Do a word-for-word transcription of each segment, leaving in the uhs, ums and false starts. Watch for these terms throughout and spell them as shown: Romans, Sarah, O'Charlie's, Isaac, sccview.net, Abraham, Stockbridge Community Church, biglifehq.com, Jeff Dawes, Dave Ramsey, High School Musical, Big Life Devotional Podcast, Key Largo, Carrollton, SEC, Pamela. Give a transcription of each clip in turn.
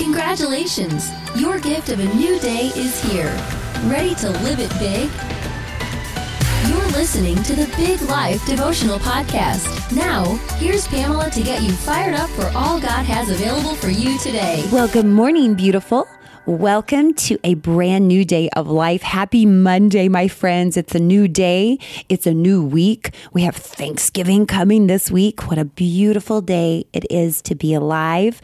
Congratulations! Your gift of a new day is here. Ready to live it big? You're listening to the Big Life Devotional Podcast. Now, here's Pamela to get you fired up for all God has available for you today. Well, good morning, beautiful. Welcome to a brand new day of life. Happy Monday, my friends. It's a new day. It's a new week. We have Thanksgiving coming this week. What a beautiful day it is to be alive.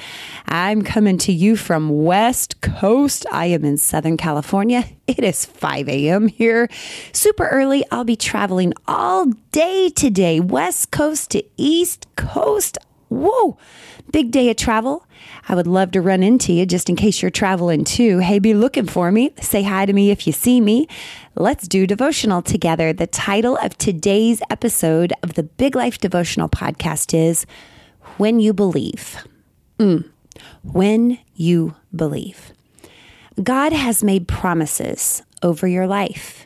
I'm coming to you from West Coast. I am in Southern California. It is five a.m. here. Super early. I'll be traveling all day today, West Coast to East Coast. Whoa, big day of travel. I would love to run into you just in case you're traveling too. Hey, be looking for me. Say hi to me if you see me. Let's do devotional together. The title of today's episode of the Big Life Devotional Podcast is When You Believe. Mm. When You Believe. God has made promises over your life,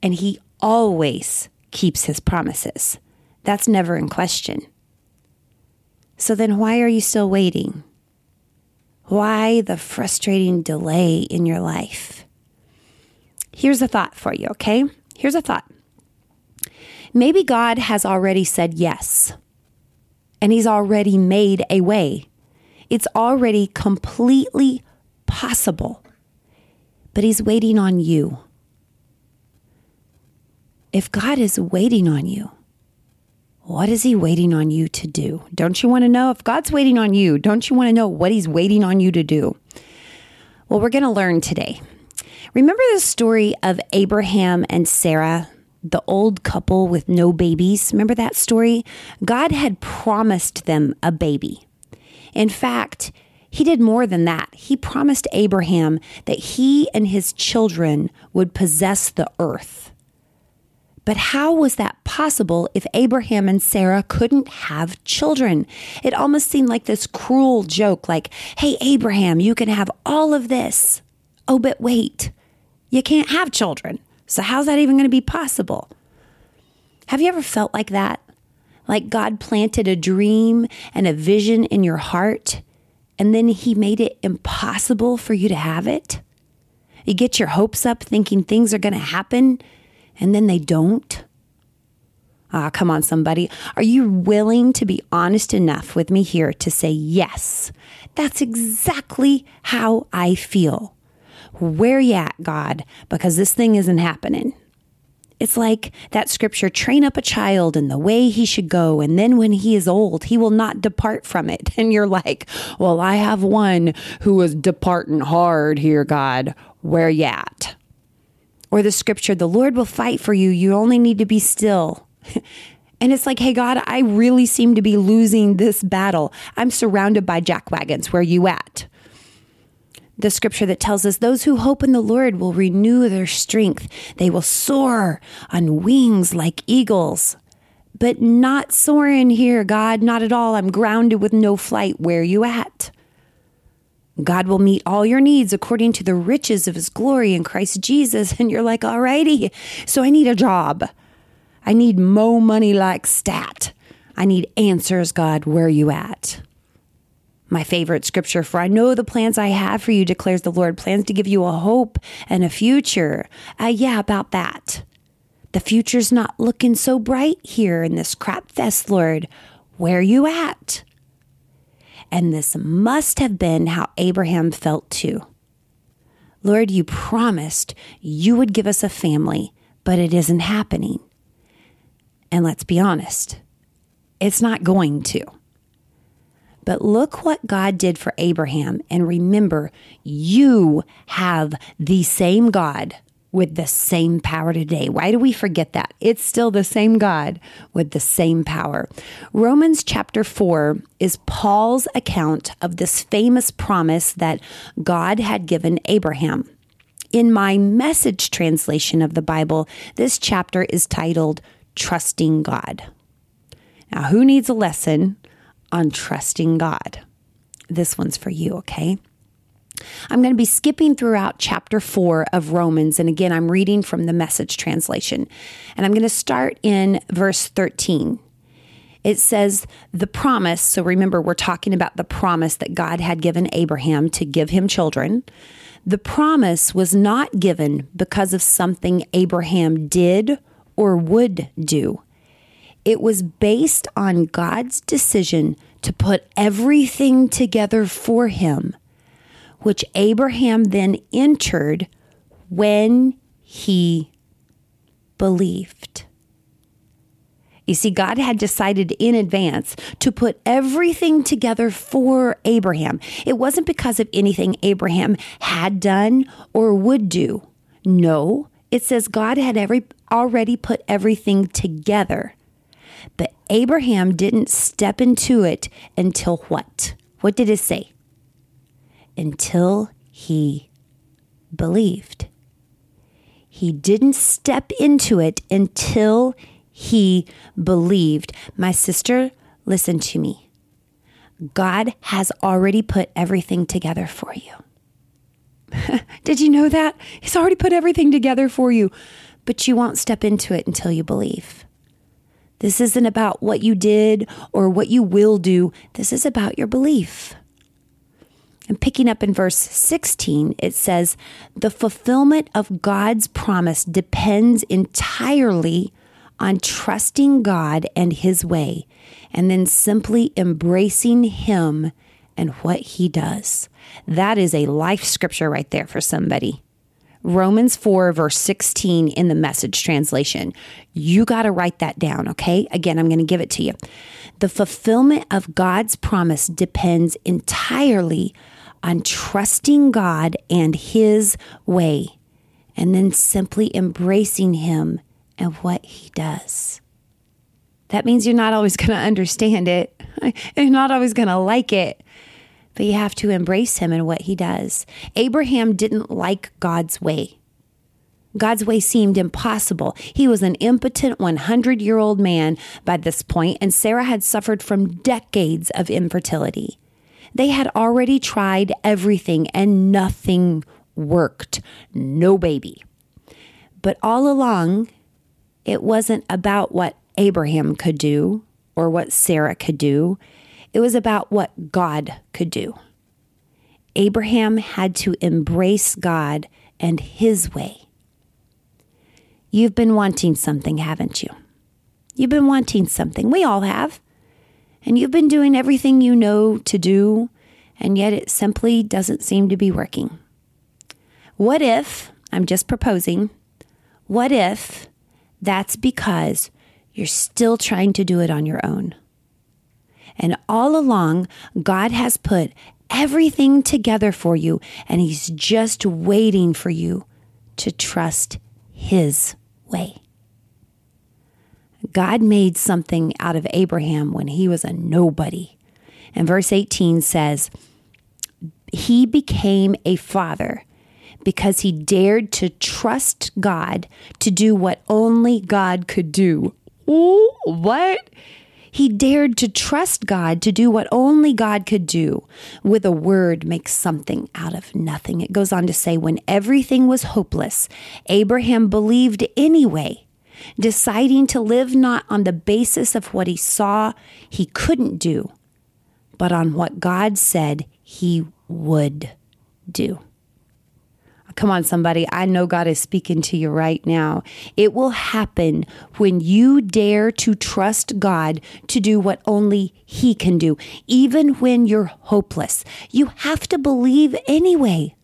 and He always keeps His promises. That's never in question. So then why are you still waiting? Why the frustrating delay in your life? Here's a thought for you, okay? Here's a thought. Maybe God has already said yes, and He's already made a way. It's already completely possible, but He's waiting on you. If God is waiting on you, what is He waiting on you to do? Don't you want to know? If God's waiting on you, don't you want to know what He's waiting on you to do? Well, we're going to learn today. Remember the story of Abraham and Sarah, the old couple with no babies? Remember that story? God had promised them a baby. In fact, He did more than that. He promised Abraham that he and his children would possess the earth. But how was that possible if Abraham and Sarah couldn't have children? It almost seemed like this cruel joke, like, hey, Abraham, you can have all of this. Oh, but wait, you can't have children. So how's that even going to be possible? Have you ever felt like that? Like God planted a dream and a vision in your heart, and then He made it impossible for you to have it? You get your hopes up thinking things are going to happen, and then they don't? Ah, come on, somebody. Are you willing to be honest enough with me here to say, yes, that's exactly how I feel. Where you at, God? Because this thing isn't happening. It's like that scripture, train up a child in the way he should go, and then when he is old, he will not depart from it. And you're like, well, I have one who is departing hard here, God. Where you at? Or the scripture, the Lord will fight for you. You only need to be still. And it's like, hey, God, I really seem to be losing this battle. I'm surrounded by jackwagons. Where you at? The scripture that tells us those who hope in the Lord will renew their strength. They will soar on wings like eagles. But not soaring here, God, not at all. I'm grounded with no flight. Where you at? God will meet all your needs according to the riches of His glory in Christ Jesus. And you're like, alrighty, so I need a job. I need mo money like stat. I need answers, God. Where are you at? My favorite scripture, for I know the plans I have for you, declares the Lord, plans to give you a hope and a future. Uh, yeah, about that. The future's not looking so bright here in this crap fest, Lord. Where are you at? And this must have been how Abraham felt too. Lord, you promised you would give us a family, but it isn't happening. And let's be honest, it's not going to. But look what God did for Abraham. And remember, you have the same God with the same power today. Why do we forget that? It's still the same God with the same power. Romans chapter four is Paul's account of this famous promise that God had given Abraham. In my Message translation of the Bible, this chapter is titled, Trusting God. Now, who needs a lesson on trusting God? This one's for you, okay? I'm going to be skipping throughout chapter four of Romans. And again, I'm reading from the Message translation. And I'm going to start in verse thirteen. it says the promise. So remember, we're talking about the promise that God had given Abraham to give him children. The promise was not given because of something Abraham did or would do. It was based on God's decision to put everything together for him, which Abraham then entered when he believed. You see, God had decided in advance to put everything together for Abraham. It wasn't because of anything Abraham had done or would do. No, it says God had every, already put everything together. But Abraham didn't step into it until what? What did it say? Until he believed. He didn't step into it until he believed. My sister, listen to me. God has already put everything together for you. Did you know that? He's already put everything together for you, but you won't step into it until you believe. This isn't about what you did or what you will do. This is about your belief. And picking up in verse sixteen, it says, the fulfillment of God's promise depends entirely on trusting God and his way, and then simply embracing him and what he does. That is a life scripture right there for somebody. Romans four, verse sixteen in the Message translation. You got to write that down, okay? Again, I'm going to give it to you. The fulfillment of God's promise depends entirely on trusting God and his way, and then simply embracing him and what he does. That means you're not always going to understand it. You're not always going to like it. But you have to embrace him and what he does. Abraham didn't like God's way. God's way seemed impossible. He was an impotent hundred-year-old man by this point, and Sarah had suffered from decades of infertility. They had already tried everything, and nothing worked. No baby. But all along, it wasn't about what Abraham could do or what Sarah could do. It was about what God could do. Abraham had to embrace God and his way. You've been wanting something, haven't you? You've been wanting something. We all have. And you've been doing everything you know to do, and yet it simply doesn't seem to be working. What if, I'm just proposing, what if that's because you're still trying to do it on your own? And all along, God has put everything together for you, and he's just waiting for you to trust his way. God made something out of Abraham when he was a nobody. And verse eighteen says, he became a father because he dared to trust God to do what only God could do. Ooh, what? He dared to trust God to do what only God could do. With a word, make something out of nothing. It goes on to say, when everything was hopeless, Abraham believed anyway, deciding to live not on the basis of what he saw he couldn't do, but on what God said he would do. Come on, somebody. I know God is speaking to you right now. It will happen when you dare to trust God to do what only he can do, even when you're hopeless. You have to believe anyway.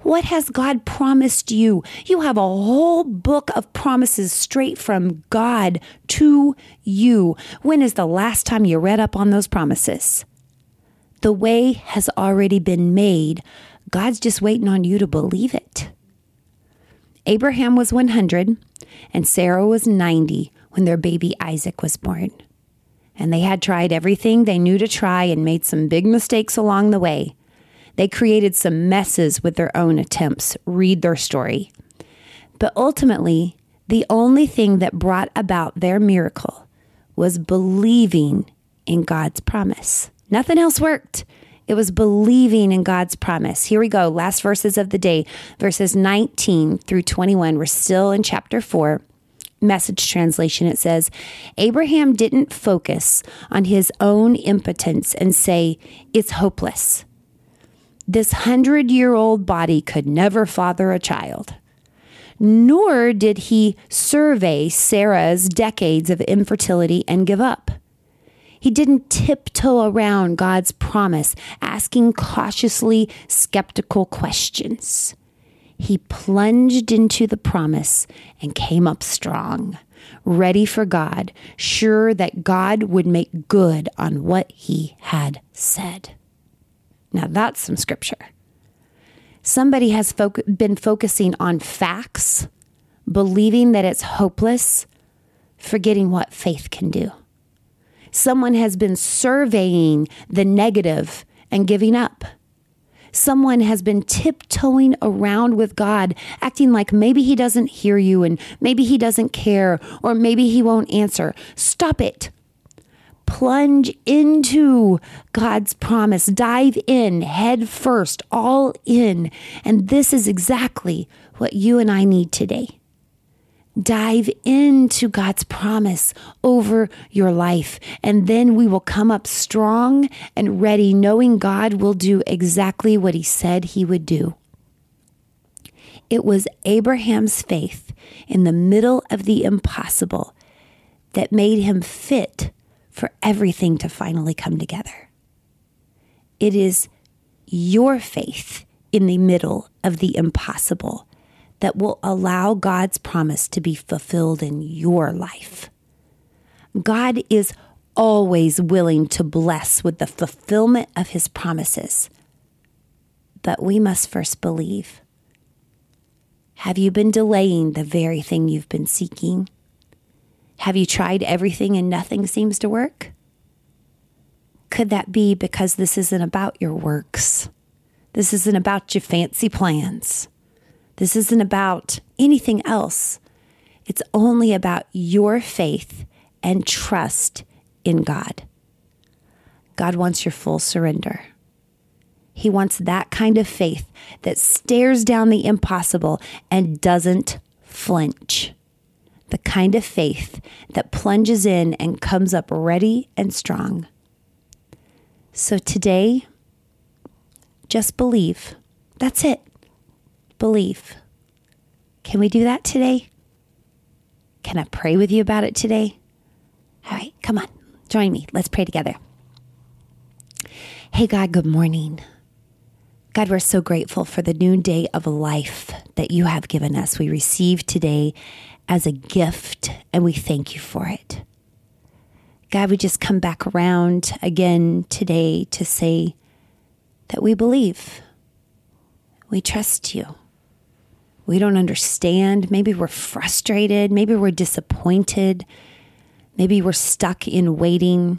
What has God promised you? You have a whole book of promises straight from God to you. When is the last time you read up on those promises? The way has already been made. God's just waiting on you to believe it. Abraham was one hundred and Sarah was ninety when their baby Isaac was born. And they had tried everything they knew to try and made some big mistakes along the way. They created some messes with their own attempts. Read their story. But ultimately, the only thing that brought about their miracle was believing in God's promise. Nothing else worked. It was believing in God's promise. Here we go. Last verses of the day, verses nineteen through twenty-one. We're still in chapter four. Message translation, it says, Abraham didn't focus on his own impotence and say, it's hopeless. This hundred-year-old body could never father a child. Nor did he survey Sarah's decades of infertility and give up. He didn't tiptoe around God's promise, asking cautiously skeptical questions. He plunged into the promise and came up strong, ready for God, sure that God would make good on what he had said. Now that's some scripture. Somebody has fo- been focusing on facts, believing that it's hopeless, forgetting what faith can do. Someone has been surveying the negative and giving up. Someone has been tiptoeing around with God, acting like maybe he doesn't hear you and maybe he doesn't care or maybe he won't answer. Stop it. Plunge into God's promise. Dive in head first, all in. And this is exactly what you and I need today. Dive into God's promise over your life, and then we will come up strong and ready, knowing God will do exactly what he said he would do. It was Abraham's faith in the middle of the impossible that made him fit for everything to finally come together. It is your faith in the middle of the impossible that will allow God's promise to be fulfilled in your life. God is always willing to bless with the fulfillment of his promises, but we must first believe. Have you been delaying the very thing you've been seeking? Have you tried everything and nothing seems to work? Could that be because this isn't about your works? This isn't about your fancy plans. This isn't about anything else. It's only about your faith and trust in God. God wants your full surrender. He wants that kind of faith that stares down the impossible and doesn't flinch. The kind of faith that plunges in and comes up ready and strong. So today, just believe. That's it. Believe. Can we do that today? Can I pray with you about it today? All right, come on. Join me. Let's pray together. Hey, God, good morning. God, we're so grateful for the new day of life that you have given us. We receive today as a gift, and we thank you for it. God, we just come back around again today to say that we believe. We trust you. We don't understand. Maybe we're frustrated. Maybe we're disappointed. Maybe we're stuck in waiting.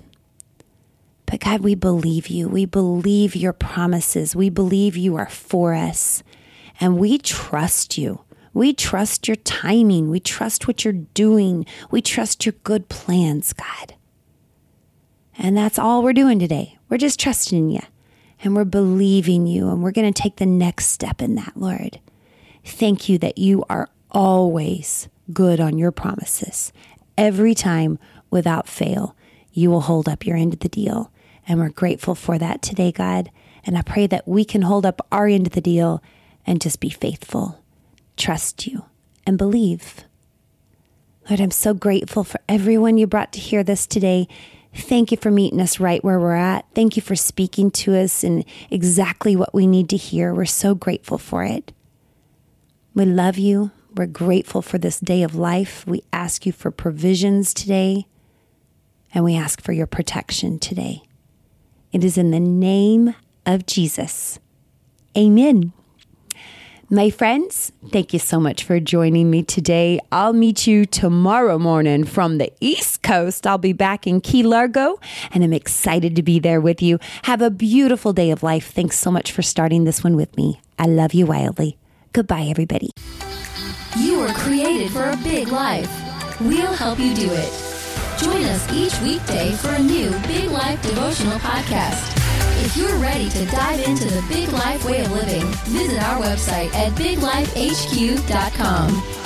But God, we believe you. We believe your promises. We believe you are for us. And we trust you. We trust your timing. We trust what you're doing. We trust your good plans, God. And that's all we're doing today. We're just trusting you. And we're believing you, and we're going to take the next step in that, Lord. Thank you that you are always good on your promises. Every time, without fail, you will hold up your end of the deal. And we're grateful for that today, God. And I pray that we can hold up our end of the deal and just be faithful, trust you, and believe. Lord, I'm so grateful for everyone you brought to hear this today. Thank you for meeting us right where we're at. Thank you for speaking to us and exactly what we need to hear. We're so grateful for it. We love you. We're grateful for this day of life. We ask you for provisions today, and we ask for your protection today. It is in the name of Jesus. Amen. My friends, thank you so much for joining me today. I'll meet you tomorrow morning from the East Coast. I'll be back in Key Largo, and I'm excited to be there with you. Have a beautiful day of life. Thanks so much for starting this one with me. I love you wildly. Goodbye, everybody. You were created for a big life. We'll help you do it. Join us each weekday for a new Big Life Devotional Podcast. If you're ready to dive into the Big Life way of living, visit our website at big life h q dot com.